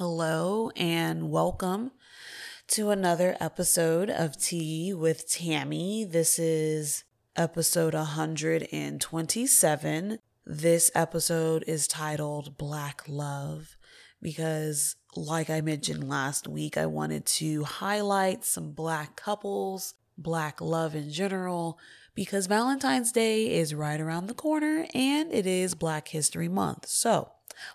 Hello and welcome to another episode of Tea with Tammy. This is episode 127. This episode is titled Black Love because, like I mentioned last week, I wanted to highlight some Black couples, Black love in general, because Valentine's Day is right around the corner and it is Black History Month. So,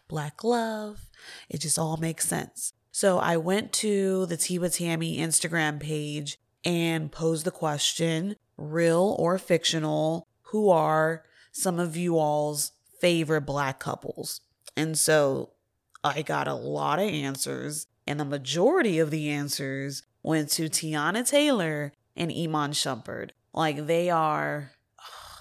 Black love, it just all makes sense. So I went to the Tea with Tammy Instagram page and posed the question, real or fictional, who are some of you all's favorite Black couples? And so I got a lot of answers, and the majority of the answers went to Teyana Taylor and Iman Shumpert. Like, they are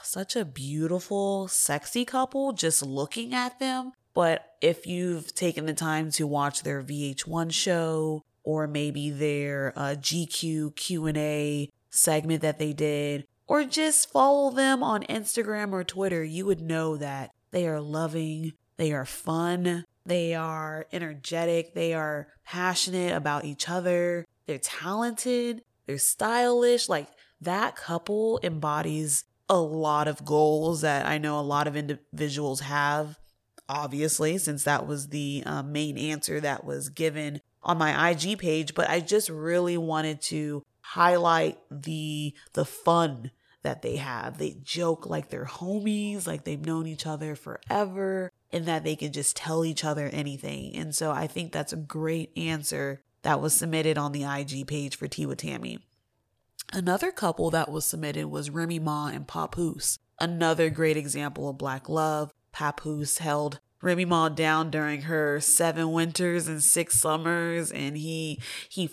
such a beautiful, sexy couple just looking at them. But if you've taken the time to watch their VH1 show or maybe their GQ Q&A segment that they did, or just follow them on Instagram or Twitter, you would know that they are loving, they are fun, they are energetic, they are passionate about each other, they're talented, they're stylish. Like, that couple embodies a lot of goals that I know a lot of individuals have. Obviously, since that was the main answer that was given on my IG page, but I just really wanted to highlight the fun that they have. They joke like they're homies, like they've known each other forever, and that they can just tell each other anything. And so I think that's a great answer that was submitted on the IG page for Tea with Tammy. Another couple that was submitted was Remy Ma and Papoose. Another great example of Black love. Papoose held Remy Ma down during her 7 winters and 6 summers, and he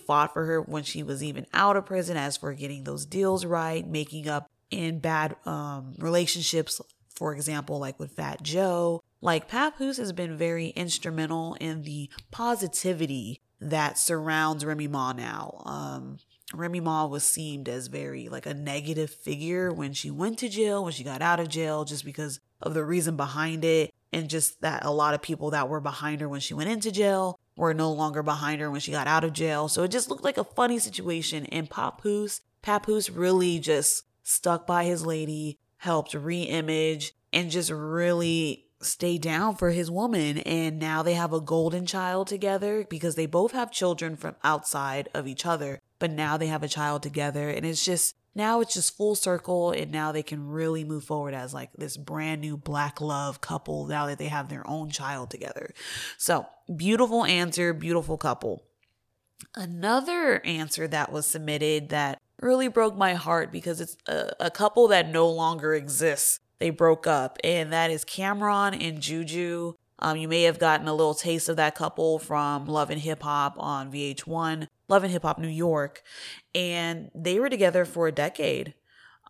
fought for her when she was even out of prison as for getting those deals right, making up in bad relationships, for example, like with Fat Joe. Like, Papoose has been very instrumental in the positivity that surrounds Remy Ma now. Remy Ma was seen as very like a negative figure when she went to jail, when she got out of jail, just because of the reason behind it, and just that a lot of people that were behind her when she went into jail were no longer behind her when she got out of jail. So it just looked like a funny situation. And Papoose really just stuck by his lady, helped re-image, and just really stay down for his woman. And now they have a golden child together, because they both have children from outside of each other, but now they have a child together, and it's just full circle, and now they can really move forward as like this brand new Black love couple now that they have their own child together. So, beautiful answer, beautiful couple. Another answer that was submitted that really broke my heart, because it's a couple that no longer exists. They broke up, and that is Cameron and Juju. You may have gotten a little taste of that couple from Love and Hip Hop on VH1, Love and Hip Hop New York, and they were together for a decade.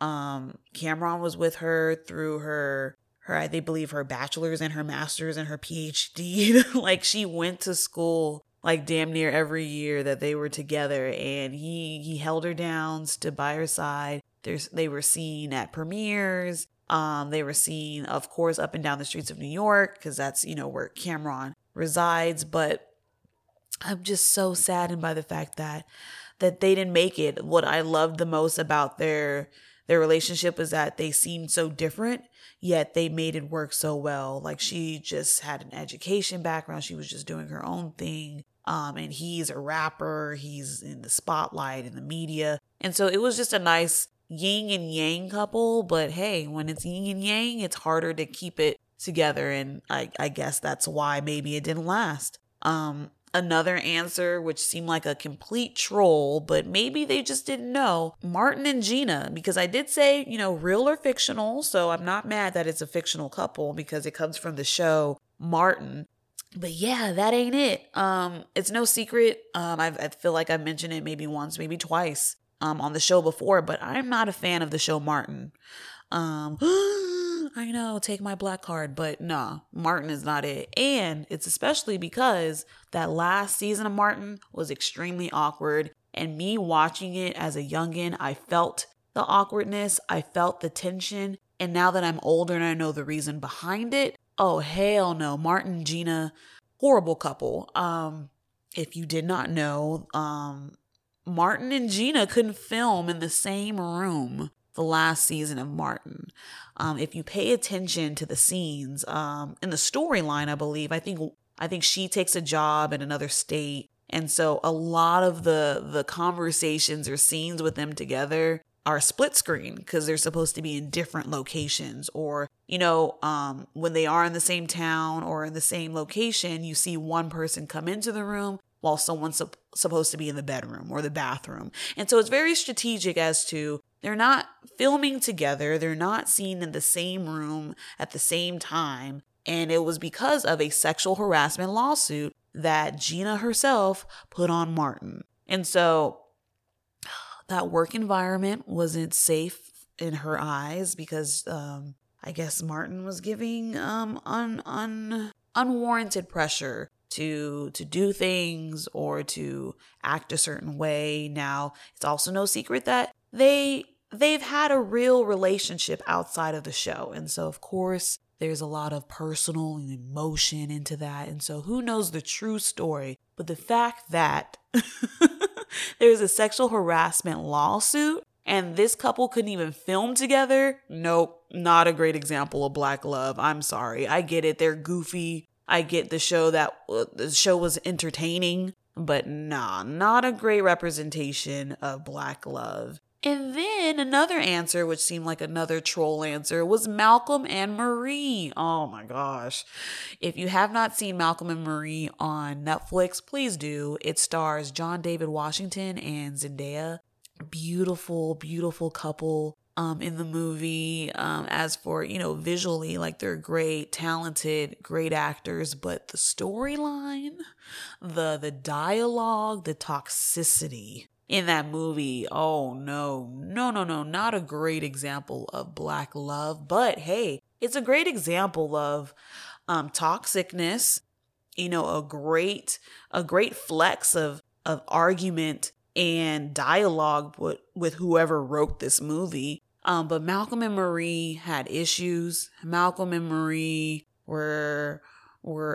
Cameron was with her through her they believe her bachelor's and her master's and her PhD. Like, she went to school like damn near every year that they were together, and he held her down, stood by her side. They were seen at premieres. They were seen, of course, up and down the streets of New York, because that's, where Cameron resides. But I'm just so saddened by the fact that they didn't make it. What I loved the most about their relationship was that they seemed so different, yet they made it work so well. Like, she just had an education background. She was just doing her own thing. And he's a rapper. He's in the spotlight, in the media. And so it was just a nice yin and yang couple. But hey, when it's yin and yang, it's harder to keep it together, and I guess that's why maybe it didn't last. Another answer, which seemed like a complete troll, but maybe they just didn't know, Martin and Gina, because I did say, real or fictional, so I'm not mad that it's a fictional couple because it comes from the show Martin. But yeah, that ain't it. It's no secret. I feel like I mentioned it maybe once, maybe twice on the show before, but I'm not a fan of the show Martin. I know, take my black card, but nah, Martin is not it. And it's especially because that last season of Martin was extremely awkward, and me watching it as a youngin', I felt the awkwardness, I felt the tension, and now that I'm older and I know the reason behind it, oh hell no, Martin, Gina, horrible couple. if you did not know, Martin and Gina couldn't film in the same room the last season of Martin. If you pay attention to the scenes, in the storyline, I think she takes a job in another state. And so a lot of the conversations or scenes with them together are split screen because they're supposed to be in different locations, or, you know, when they are in the same town or in the same location, you see one person come into the room while someone's supposed to be in the bedroom or the bathroom. And so it's very strategic as to they're not filming together. They're not seen in the same room at the same time. And it was because of a sexual harassment lawsuit that Gina herself put on Martin. And so that work environment wasn't safe in her eyes because I guess Martin was giving unwarranted pressure to do things or to act a certain way. Now, it's also no secret that they've had a real relationship outside of the show. And so, of course, there's a lot of personal and emotion into that. And so who knows the true story? But the fact that there's a sexual harassment lawsuit and this couple couldn't even film together. Nope. Not a great example of black love. I'm sorry. I get it. They're goofy. I get the show was entertaining, but nah, not a great representation of black love. And then another answer, which seemed like another troll answer, was Malcolm and Marie. Oh my gosh. If you have not seen Malcolm and Marie on Netflix, please do. It stars John David Washington and Zendaya. Beautiful, beautiful couple in the movie. As for, you know, visually, like they're great, talented, great actors. But the storyline, the dialogue, the toxicity in that movie, oh no, not a great example of black love, but hey, it's a great example of toxicness, you know, a great flex of argument and dialogue with whoever wrote this movie. But Malcolm and Marie had issues. Malcolm and Marie were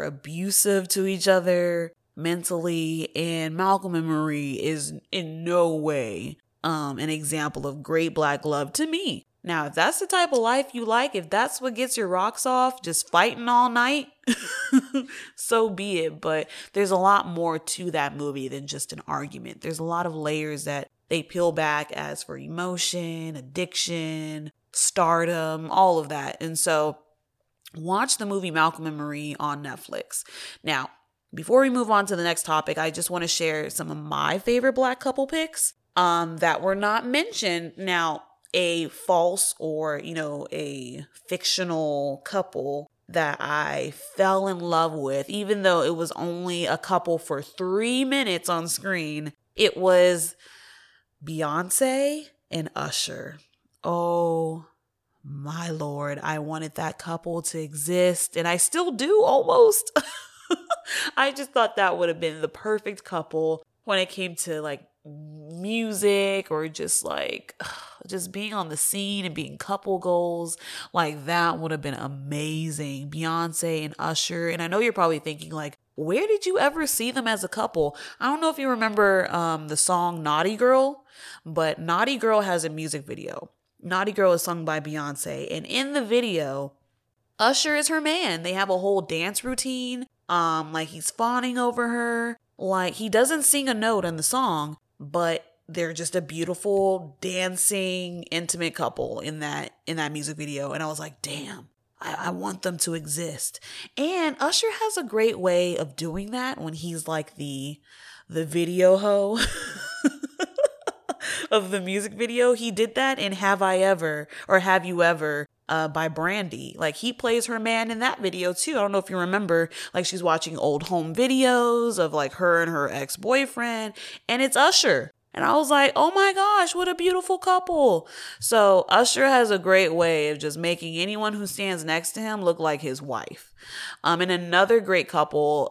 abusive to each other mentally, and Malcolm and Marie is in no way an example of great black love to me. Now, if that's the type of life you like, if that's what gets your rocks off, just fighting all night, so be it. But there's a lot more to that movie than just an argument. There's a lot of layers that they peel back as for emotion, addiction, stardom, all of that. And so watch the movie Malcolm and Marie on Netflix. Now, before we move on to the next topic, I just want to share some of my favorite black couple picks that were not mentioned. Now, a false or, you know, a fictional couple that I fell in love with, even though it was only a couple for 3 minutes on screen, it was Beyoncé and Usher. Oh, my Lord. I wanted that couple to exist, and I still do almost. I just thought that would have been the perfect couple when it came to like music or just being on the scene and being couple goals. Like that would have been amazing. Beyonce and Usher. And I know you're probably thinking like, where did you ever see them as a couple? I don't know if you remember the song Naughty Girl, but Naughty Girl has a music video. Naughty Girl is sung by Beyonce. And in the video, Usher is her man. They have a whole dance routine. Like he's fawning over her. Like he doesn't sing a note in the song, but they're just a beautiful dancing, intimate couple in that music video. And I was like, damn, I want them to exist. And Usher has a great way of doing that when he's like the video hoe of the music video. He did that in Have I Ever or Have You Ever by Brandy. Like he plays her man in that video too. I don't know if you remember, like she's watching old home videos of like her and her ex-boyfriend, and it's Usher. And I was like, oh my gosh, what a beautiful couple. So Usher has a great way of just making anyone who stands next to him look like his wife. And another great couple,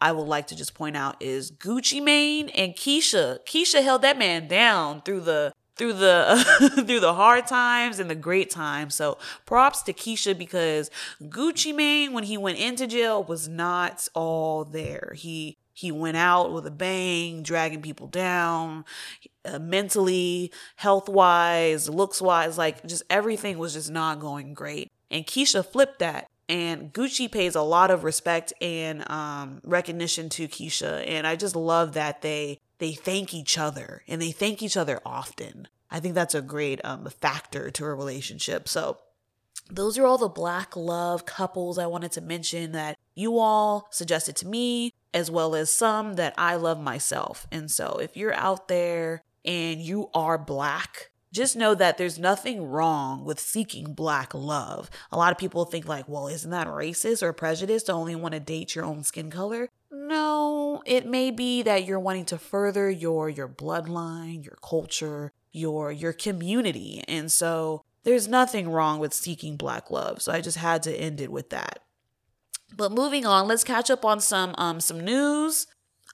I would like to just point out is Gucci Mane and Keisha. Keisha held that man down through the through the hard times and the great times. So props to Keisha, because Gucci Mane, when he went into jail, was not all there. He He went out with a bang, dragging people down, mentally, health-wise, looks-wise, like just everything was just not going great. And Keisha flipped that. And Gucci pays a lot of respect and recognition to Keisha. And I just love that they thank each other, and they thank each other often. I think that's a great factor to a relationship. So those are all the Black love couples I wanted to mention that you all suggested to me, as well as some that I love myself. And so if you're out there and you are Black, just know that there's nothing wrong with seeking Black love. A lot of people think like, well, isn't that racist or prejudiced to only want to date your own skin color? No, it may be that you're wanting to further your bloodline, your culture, your community. And so there's nothing wrong with seeking Black love. So I just had to end it with that. But moving on, let's catch up on some news.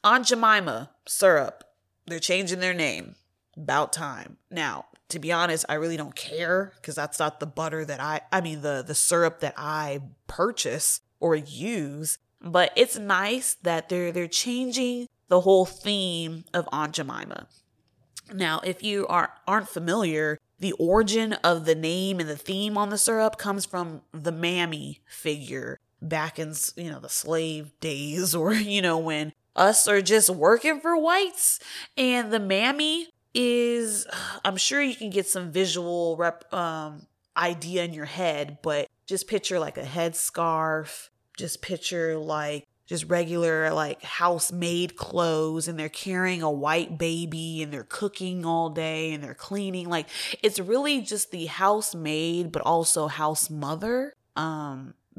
Aunt Jemima syrup. They're changing their name. About time. Now, to be honest, I really don't care because that's not the butter that I mean the syrup that I purchase or use. But it's nice that they're changing the whole theme of Aunt Jemima. Now, if you aren't familiar, the origin of the name and the theme on the syrup comes from the mammy figure back in, the slave days, or, when us are just working for whites. And the mammy is, I'm sure you can get some visual idea in your head, but just picture like a headscarf, just picture like just regular like housemaid clothes, and they're carrying a white baby, and they're cooking all day, and they're cleaning. Like, it's really just the housemaid, but also house mother.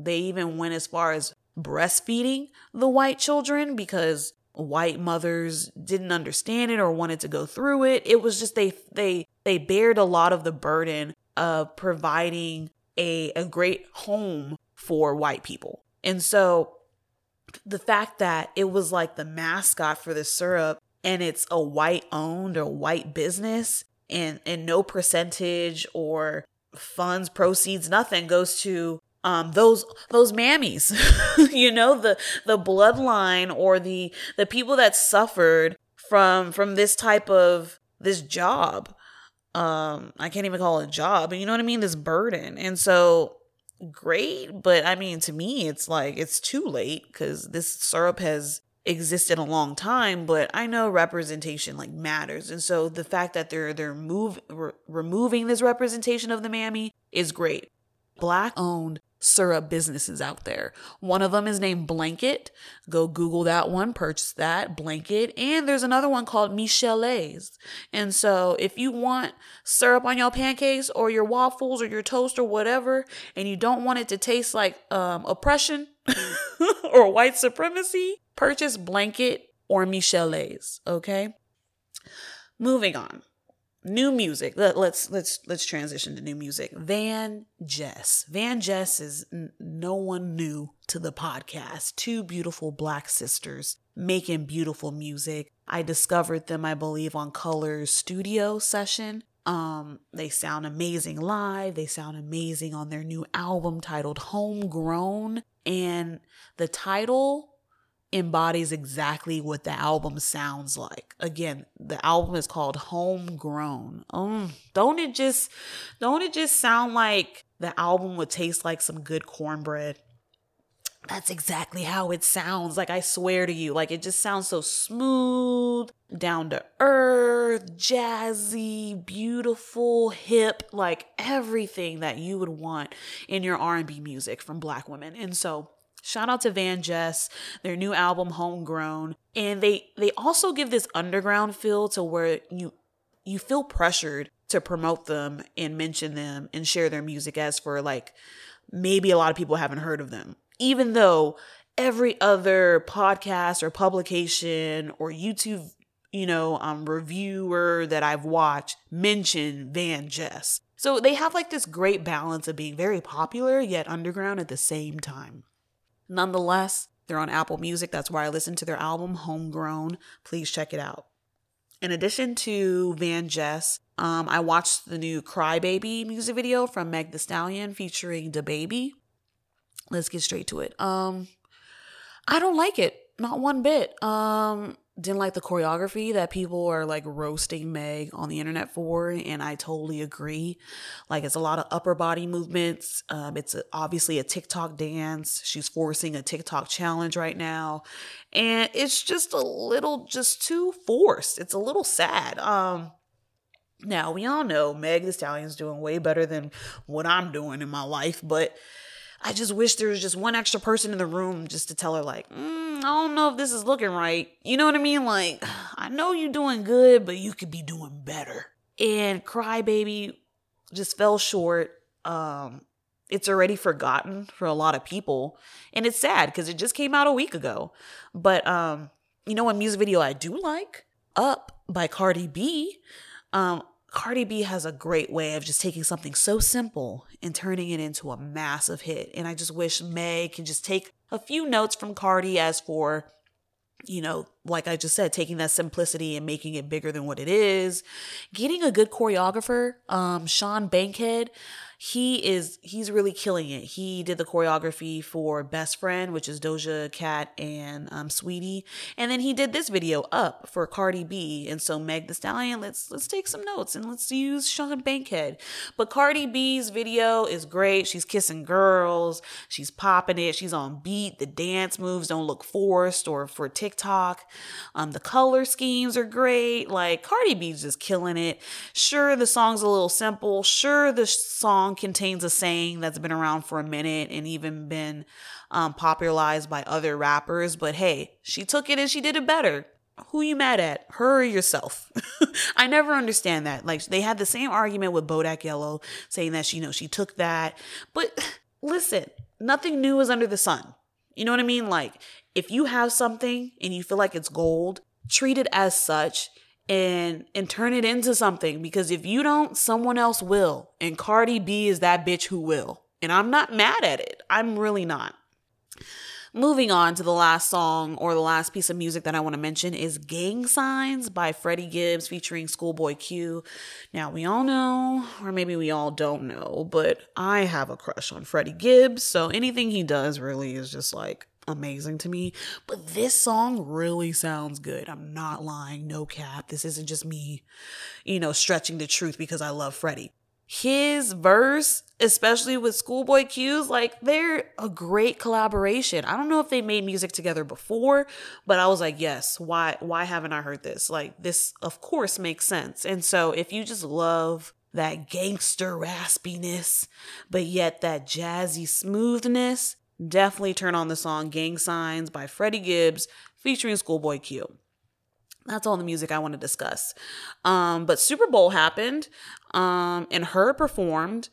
They even went as far as breastfeeding the white children because white mothers didn't understand it or wanted to go through it. It was just they bared a lot of the burden of providing a great home for white people. And so the fact that it was like the mascot for the syrup, and it's a white owned or white business, and no percentage or funds, proceeds, nothing goes to those mammies, the bloodline or the people that suffered from this type of this job. I can't even call it a job, but you know what I mean? This burden. And so great. But I mean, to me, it's like, it's too late because this syrup has existed a long time, but I know representation like matters. And so the fact that they're removing this representation of the mammy is great. Black owned syrup businesses out there. One of them is named Blanket. Go Google that one, purchase that, Blanket. And there's another one called Michelet's. And so if you want syrup on your pancakes or your waffles or your toast or whatever, and you don't want it to taste like oppression or white supremacy, purchase Blanket or Michelet's. Okay. Moving on. New music. Let's transition to new music. VanJess. VanJess is no one new to the podcast. Two beautiful Black sisters making beautiful music. I discovered them, I believe, on Color's studio session. They sound amazing live. They sound amazing on their new album titled Homegrown. And the title embodies exactly what the album sounds like. Again, the album is called Homegrown. Don't it just sound like the album would taste like some good cornbread? That's exactly how it sounds. Like, I swear to you, like, it just sounds so smooth, down to earth, jazzy, beautiful, hip, like everything that you would want in your R&B music from Black women. And so shout out to VanJess, their new album Homegrown. And they also give this underground feel to where you feel pressured to promote them and mention them and share their music, as for like, maybe a lot of people haven't heard of them, even though every other podcast or publication or YouTube, reviewer that I've watched mentioned VanJess. So they have like this great balance of being very popular yet underground at the same time. Nonetheless, they're on Apple Music. That's where I listen to their album, Homegrown. Please check it out. In addition to VanJess, I watched the new Crybaby music video from Meg Thee Stallion featuring DaBaby. Let's get straight to it. I don't like it. Not one bit. Didn't like the choreography that people are like roasting Meg on the internet for, and I totally agree. Like, it's a lot of upper body movements. It's obviously a TikTok dance. She's forcing a TikTok challenge right now, and it's just a little, just too forced. It's a little sad. Now we all know Meg Thee Stallion's doing way better than what I'm doing in my life, but I just wish there was just one extra person in the room just to tell her, like, I don't know if this is looking right. You know what I mean? Like, I know you're doing good, but you could be doing better. And Crybaby just fell short. It's already forgotten for a lot of people. And it's sad because it just came out a week ago. But, you know, a music video I do like? Up by Cardi B. Cardi B has a great way of just taking something so simple and turning it into a massive hit. And I just wish Meg can just take a few notes from Cardi as for, you know, like I just said, taking that simplicity and making it bigger than what it is. Getting a good choreographer, Sean Bankhead, he's really killing it. He did the choreography for Best Friend, which is Doja Cat and Sweetie. And then he did this video, Up, for Cardi B. And so Meg Thee Stallion, let's take some notes and let's use Sean Bankhead. But Cardi B's video is great. She's kissing girls. She's popping it. She's on beat. The dance moves don't look forced or for TikTok. The color schemes are great. Like, Cardi B's just killing it. Sure, the song's a little simple. Sure, the song contains a saying that's been around for a minute and even been popularized by other rappers. But hey, she took it and she did it better. Who you mad at? Her or yourself? I never understand that. Like, they had the same argument with Bodak Yellow, saying that she took that. But listen, nothing new is under the sun. You know what I mean? Like, if you have something and you feel like it's gold, treat it as such and turn it into something, because if you don't, someone else will. And Cardi B is that bitch who will. And I'm not mad at it. I'm really not. Moving on to the last song, or the last piece of music that I want to mention, is Gang Signs by Freddie Gibbs featuring Schoolboy Q. Now, we all know, or maybe we all don't know, but I have a crush on Freddie Gibbs. So anything he does really is just like amazing to me. But this song really sounds good. I'm not lying. No cap. This isn't just me, stretching the truth because I love Freddie. His verse, especially with Schoolboy Q's, like, they're a great collaboration. I don't know if they made music together before, but I was like, yes, why haven't I heard this? Like, this, of course, makes sense. And so if you just love that gangster raspiness, but yet that jazzy smoothness, definitely turn on the song Gang Signs by Freddie Gibbs featuring Schoolboy Q. That's all the music I want to discuss. But Super Bowl happened, and Her performed.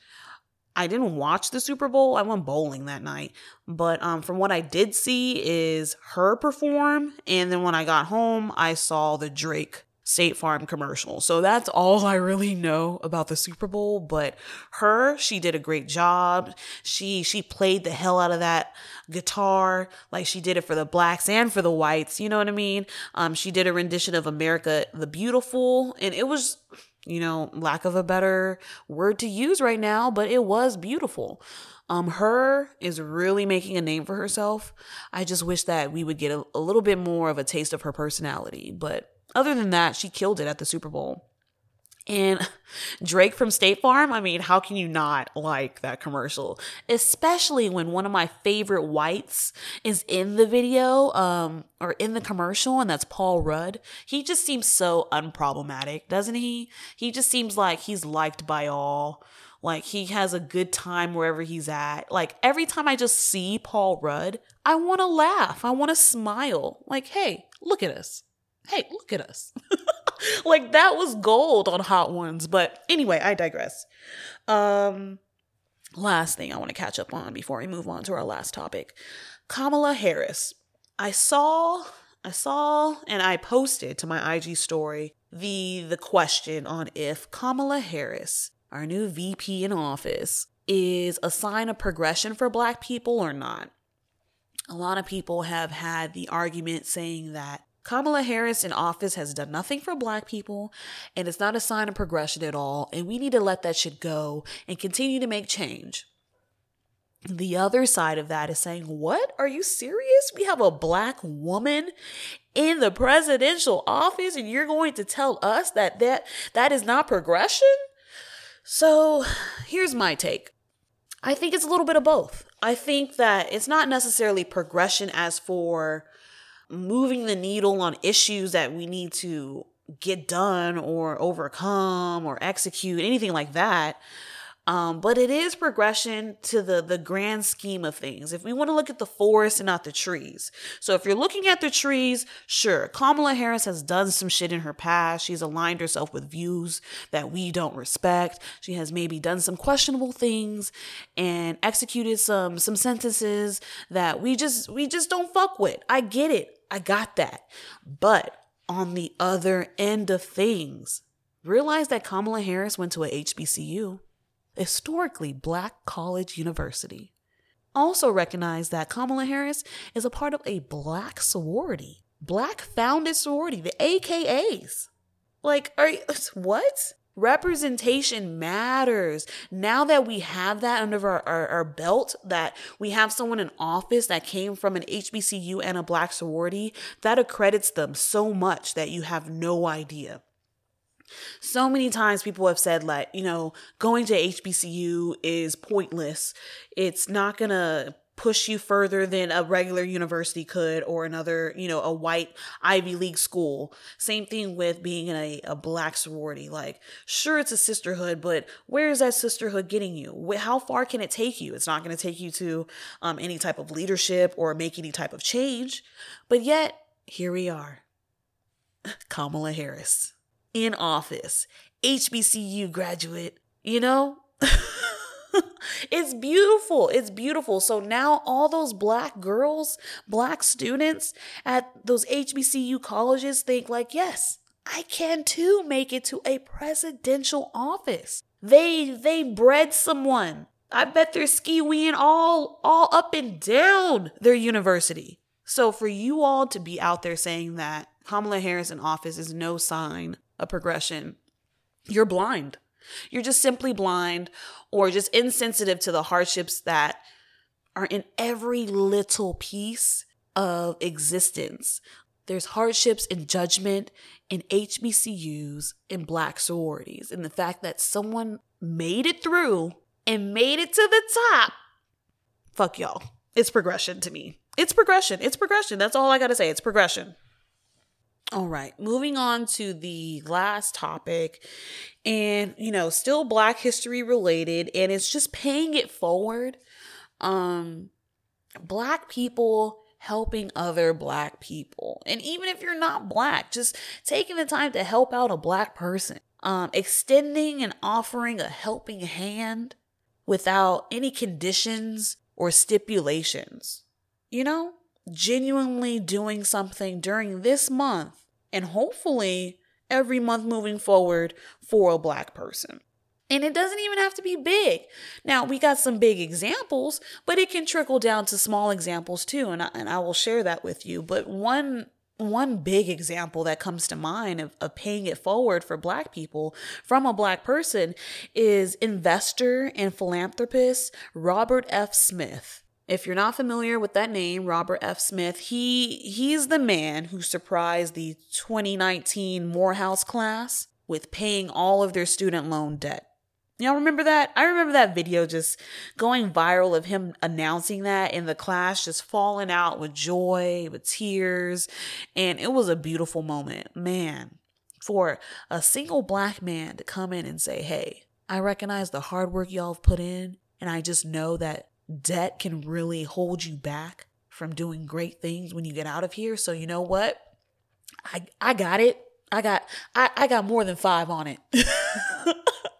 I didn't watch the Super Bowl. I went bowling that night. But from what I did see is Her perform. And then when I got home, I saw the Drake State Farm commercial. So that's all I really know about the Super Bowl. But Her, she did a great job. She played the hell out of that guitar. Like, she did it for the blacks and for the whites. You know what I mean? She did a rendition of America the Beautiful, and it was, lack of a better word to use right now, but it was beautiful. Her is really making a name for herself. I just wish that we would get a little bit more of a taste of her personality, but other than that, she killed it at the Super Bowl. And Drake from State Farm, I mean, how can you not like that commercial? Especially when one of my favorite whites is in the video, or in the commercial, and that's Paul Rudd. He just seems so unproblematic, doesn't he? He just seems like he's liked by all. Like, he has a good time wherever he's at. Like, every time I just see Paul Rudd, I want to laugh. I want to smile. Like, hey, look at us. Hey, look at us. Like, that was gold on Hot Ones. But anyway, I digress. Last thing I want to catch up on before we move on to our last topic. Kamala Harris. I saw and I posted to my IG story the question on if Kamala Harris, our new VP in office, is a sign of progression for Black people or not. A lot of people have had the argument saying that Kamala Harris in office has done nothing for Black people, and it's not a sign of progression at all, and we need to let that shit go and continue to make change. The other side of that is saying, what? Are you serious? We have a black woman in the presidential office and you're going to tell us that is not progression? So here's my take. I think it's a little bit of both. I think that it's not necessarily progression as for moving the needle on issues that we need to get done or overcome or execute, anything like that. But it is progression to the grand scheme of things. If we want to look at the forest and not the trees. So if you're looking at the trees, sure, Kamala Harris has done some shit in her past. She's aligned herself with views that we don't respect. She has maybe done some questionable things and executed some sentences that we just don't fuck with. I get it. I got that. But on the other end of things, realize that Kamala Harris went to a HBCU. Historically black college university. Also recognize that Kamala Harris is a part of a black sorority, black founded sorority, the AKAs. Like, what? Representation matters. Now that we have that under our belt, that we have someone in office that came from an HBCU and a black sorority, that accredits them so much that you have no idea. So many times people have said, like, you know, going to HBCU is pointless. It's not going to push you further than a regular university could or another, you know, a white Ivy League school. Same thing with being in a black sorority. Like, sure, it's a sisterhood, but where is that sisterhood getting you? How far can it take you? It's not going to take you to any type of leadership or make any type of change. But yet, here we are. Kamala Harris. In office, HBCU graduate, you know, it's beautiful. It's beautiful. So now all those black girls, black students at those HBCU colleges think like, yes, I can too make it to a presidential office. They bred someone. I bet they're skiing all up and down their university. So for you all to be out there saying that Kamala Harris in office is no sign a progression, you're blind. You're just simply blind or just insensitive to the hardships that are in every little piece of existence. There's hardships and judgment in HBCUs and black sororities. And the fact that someone made it through and made it to the top, fuck y'all. It's progression to me. It's progression. It's progression. That's all I gotta say. It's progression. All right, moving on to the last topic and, you know, still Black history related, and it's just paying it forward. Black people helping other Black people. And even if you're not Black, just taking the time to help out a Black person, extending and offering a helping hand without any conditions or stipulations, you know? Genuinely doing something during this month and hopefully every month moving forward for a Black person. And it doesn't even have to be big. Now, we got some big examples, but it can trickle down to small examples too. And I will share that with you. But one big example that comes to mind of paying it forward for Black people from a Black person is investor and philanthropist Robert F. Smith. If you're not familiar with that name, Robert F. Smith, he's the man who surprised the 2019 Morehouse class with paying all of their student loan debt. Y'all remember that? I remember that video just going viral of him announcing that and the class just falling out with joy, with tears, and it was a beautiful moment. Man, for a single Black man to come in and say, hey, I recognize the hard work y'all have put in, and I just know that debt can really hold you back from doing great things when you get out of here. So you know what? I got it. I got more than 5 on it.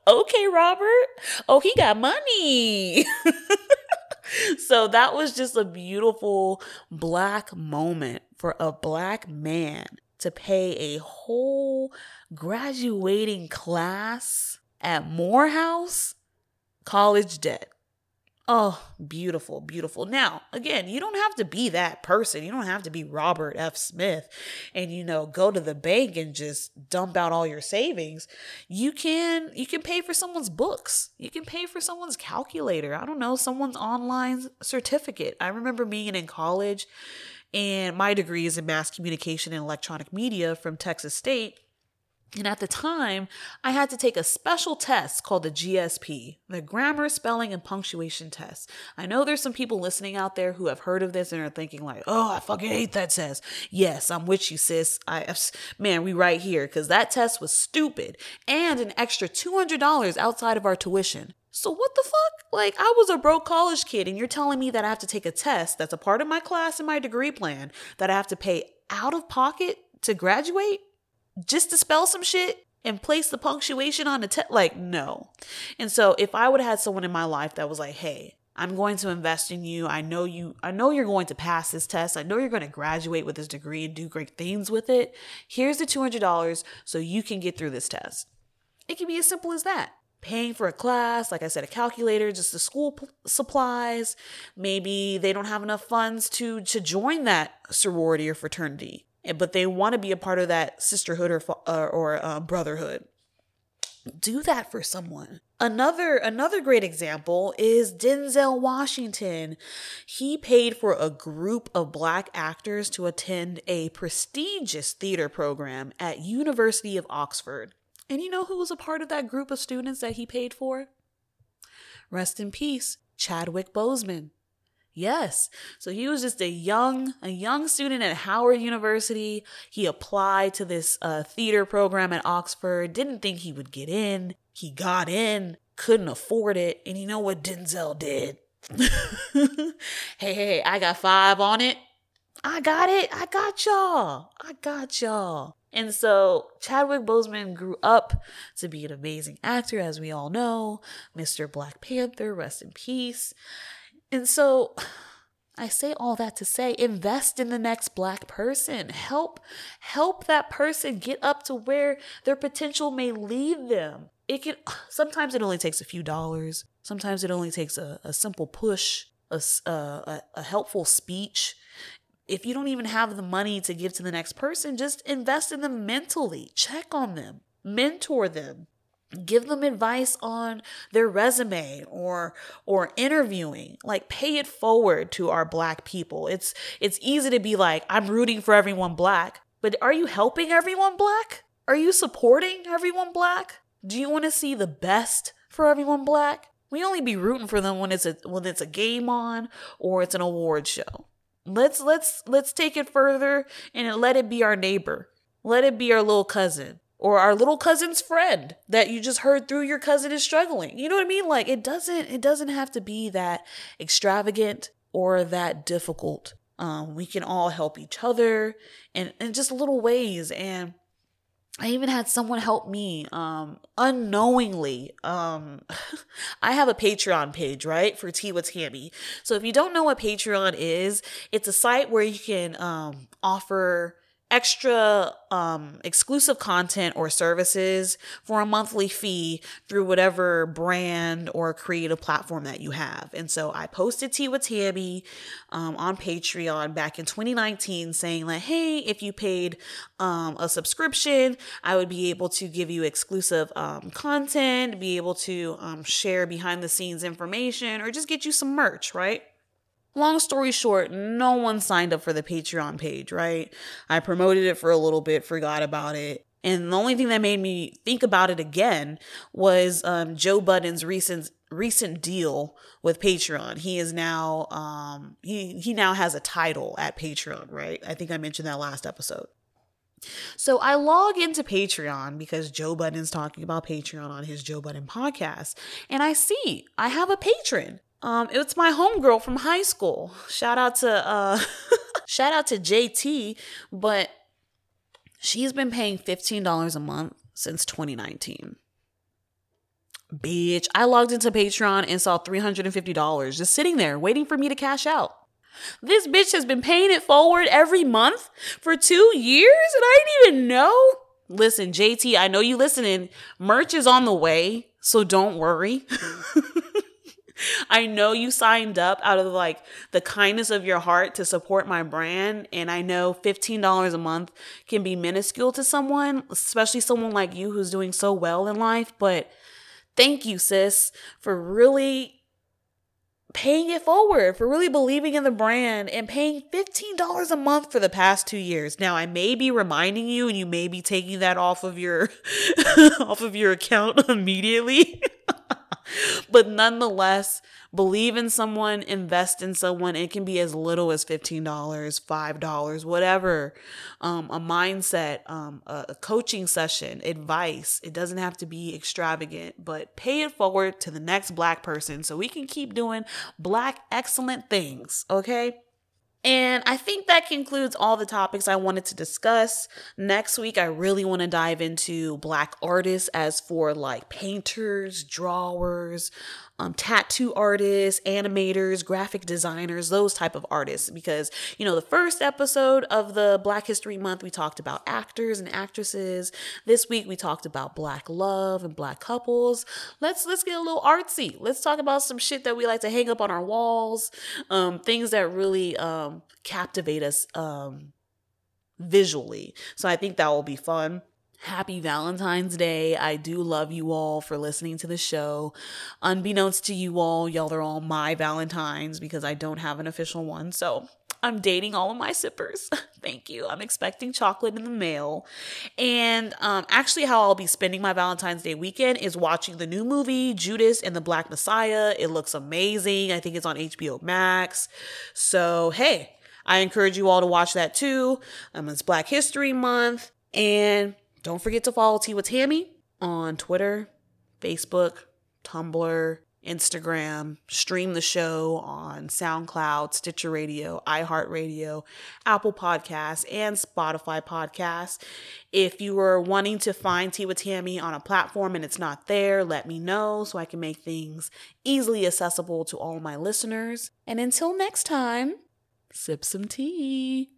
Okay, Robert. Oh, he got money. So that was just a beautiful Black moment for a Black man to pay a whole graduating class at Morehouse college debt. Oh, beautiful, beautiful. Now, again, you don't have to be that person. You don't have to be Robert F. Smith and, you know, go to the bank and just dump out all your savings. You can pay for someone's books. You can pay for someone's calculator. I don't know, someone's online certificate. I remember being in college, and my degree is in mass communication and electronic media from Texas State. And at the time, I had to take a special test called the GSP, the grammar, spelling, and punctuation test. I know there's some people listening out there who have heard of this and are thinking like, oh, I fucking hate that test. Yes, I'm with you, sis. Man, we right here, because that test was stupid and an extra $200 outside of our tuition. So what the fuck? Like, I was a broke college kid and you're telling me that I have to take a test that's a part of my class and my degree plan that I have to pay out of pocket to graduate? Just to spell some shit and place the punctuation on the test? Like, no. And so if I would have had someone in my life that was like, hey, I'm going to invest in you. I know you're going to pass this test. I know you're going to graduate with this degree and do great things with it. Here's the $200 so you can get through this test. It can be as simple as that. Paying for a class, like I said, a calculator, just the school supplies. Maybe they don't have enough funds to join that sorority or fraternity, but they want to be a part of that sisterhood or brotherhood. Do that for someone. Another great example is Denzel Washington. He paid for a group of Black actors to attend a prestigious theater program at University of Oxford. And you know who was a part of that group of students that he paid for? Rest in peace, Chadwick Boseman. Yes. So he was just a young student at Howard University. He applied to this theater program at Oxford, didn't think he would get in. He got in, couldn't afford it. And you know what Denzel did? Hey, I got $5 on it. I got it. I got y'all. I got y'all. And so Chadwick Boseman grew up to be an amazing actor, as we all know. Mr. Black Panther, rest in peace. And so I say all that to say, invest in the next Black person. Help that person get up to where their potential may lead them. Sometimes it only takes a few dollars. Sometimes it only takes a simple push, a helpful speech. If you don't even have the money to give to the next person, just invest in them mentally. Check on them, mentor them. Give them advice on their resume or interviewing. Like, pay it forward to our Black people. It's easy to be like, I'm rooting for everyone Black, but are you helping everyone Black? Are you supporting everyone Black? Do you want to see the best for everyone Black? We only be rooting for them when it's a game on or it's an award show. Let's take it further and let it be our neighbor. Let it be our little cousin. Or our little cousin's friend that you just heard through your cousin is struggling. You know what I mean? Like, it doesn't have to be that extravagant or that difficult. We can all help each other in just little ways. And I even had someone help me unknowingly. I have a Patreon page, right, for Tea with Tammy. So if you don't know what Patreon is, it's a site where you can offer extra exclusive content or services for a monthly fee through whatever brand or creative platform that you have. And so I posted Tea with Tammy on Patreon back in 2019 saying like, hey, if you paid a subscription, I would be able to give you exclusive content, be able to share behind the scenes information, or just get you some merch, right? Long story short, no one signed up for the Patreon page, right? I promoted it for a little bit, forgot about it. And the only thing that made me think about it again was Joe Budden's recent deal with Patreon. He is now, he now has a title at Patreon, right? I think I mentioned that last episode. So I log into Patreon because Joe Budden's talking about Patreon on his Joe Budden podcast. And I see I have a patron. It's my homegirl from high school. Shout out to JT, but she's been paying $15 a month since 2019. Bitch, I logged into Patreon and saw $350 just sitting there waiting for me to cash out. This bitch has been paying it forward every month for 2 years and I didn't even know. Listen, JT, I know you listening. Merch is on the way, so don't worry. I know you signed up out of like the kindness of your heart to support my brand. And I know $15 a month can be minuscule to someone, especially someone like you who's doing so well in life. But thank you, sis, for really paying it forward, for really believing in the brand and paying $15 a month for the past 2 years. Now I may be reminding you and you may be taking that off of your off of your account immediately. But nonetheless, believe in someone, invest in someone. It can be as little as $15, $5, whatever, a mindset, a coaching session, advice. It doesn't have to be extravagant, but pay it forward to the next Black person so we can keep doing Black excellent things, okay? And I think that concludes all the topics I wanted to discuss. Next week, I really want to dive into Black artists as for like painters, drawers, tattoo artists, animators, graphic designers, those type of artists. Because, you know, the first episode of the Black History Month, we talked about actors and actresses. This week, we talked about Black love and Black couples. Let's get a little artsy. Let's talk about some shit that we like to hang up on our walls, things that really... captivate us visually. So I think that will be fun. Happy Valentine's Day. I do love you all for listening to the show. Unbeknownst to you all, y'all are all my Valentines because I don't have an official one. So I'm dating all of my sippers. Thank you. I'm expecting chocolate in the mail. And actually how I'll be spending my Valentine's Day weekend is watching the new movie, Judas and the Black Messiah. It looks amazing. I think it's on HBO Max. So, hey, I encourage you all to watch that too. It's Black History Month. And don't forget to follow Tea with Tammy on Twitter, Facebook, Tumblr, Instagram, stream the show on SoundCloud, Stitcher Radio, iHeartRadio, Apple Podcasts, and Spotify Podcasts. If you are wanting to find Tea with Tammy on a platform and it's not there, let me know so I can make things easily accessible to all my listeners. And until next time, sip some tea.